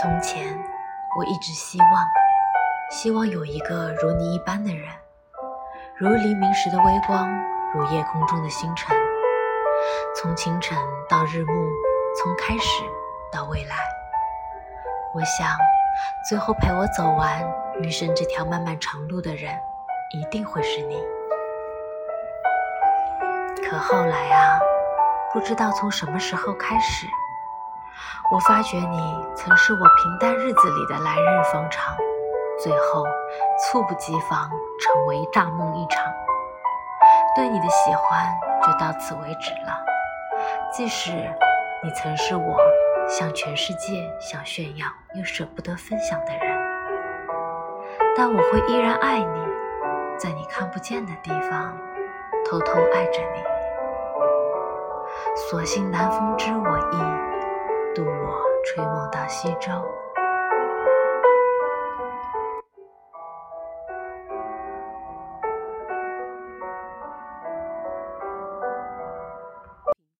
从前我一直希望有一个如你一般的人，如黎明时的微光，如夜空中的星辰，从清晨到日暮，从开始到未来。我想最后陪我走完余生这条漫漫长路的人一定会是你。可后来啊，不知道从什么时候开始，我发觉你曾是我平淡日子里的来日方长，最后猝不及防成为大梦一场。对你的喜欢就到此为止了，即使你曾是我向全世界想炫耀又舍不得分享的人，但我会依然爱你，在你看不见的地方偷偷爱着你。所幸南风知我意，渡我吹梦到西洲。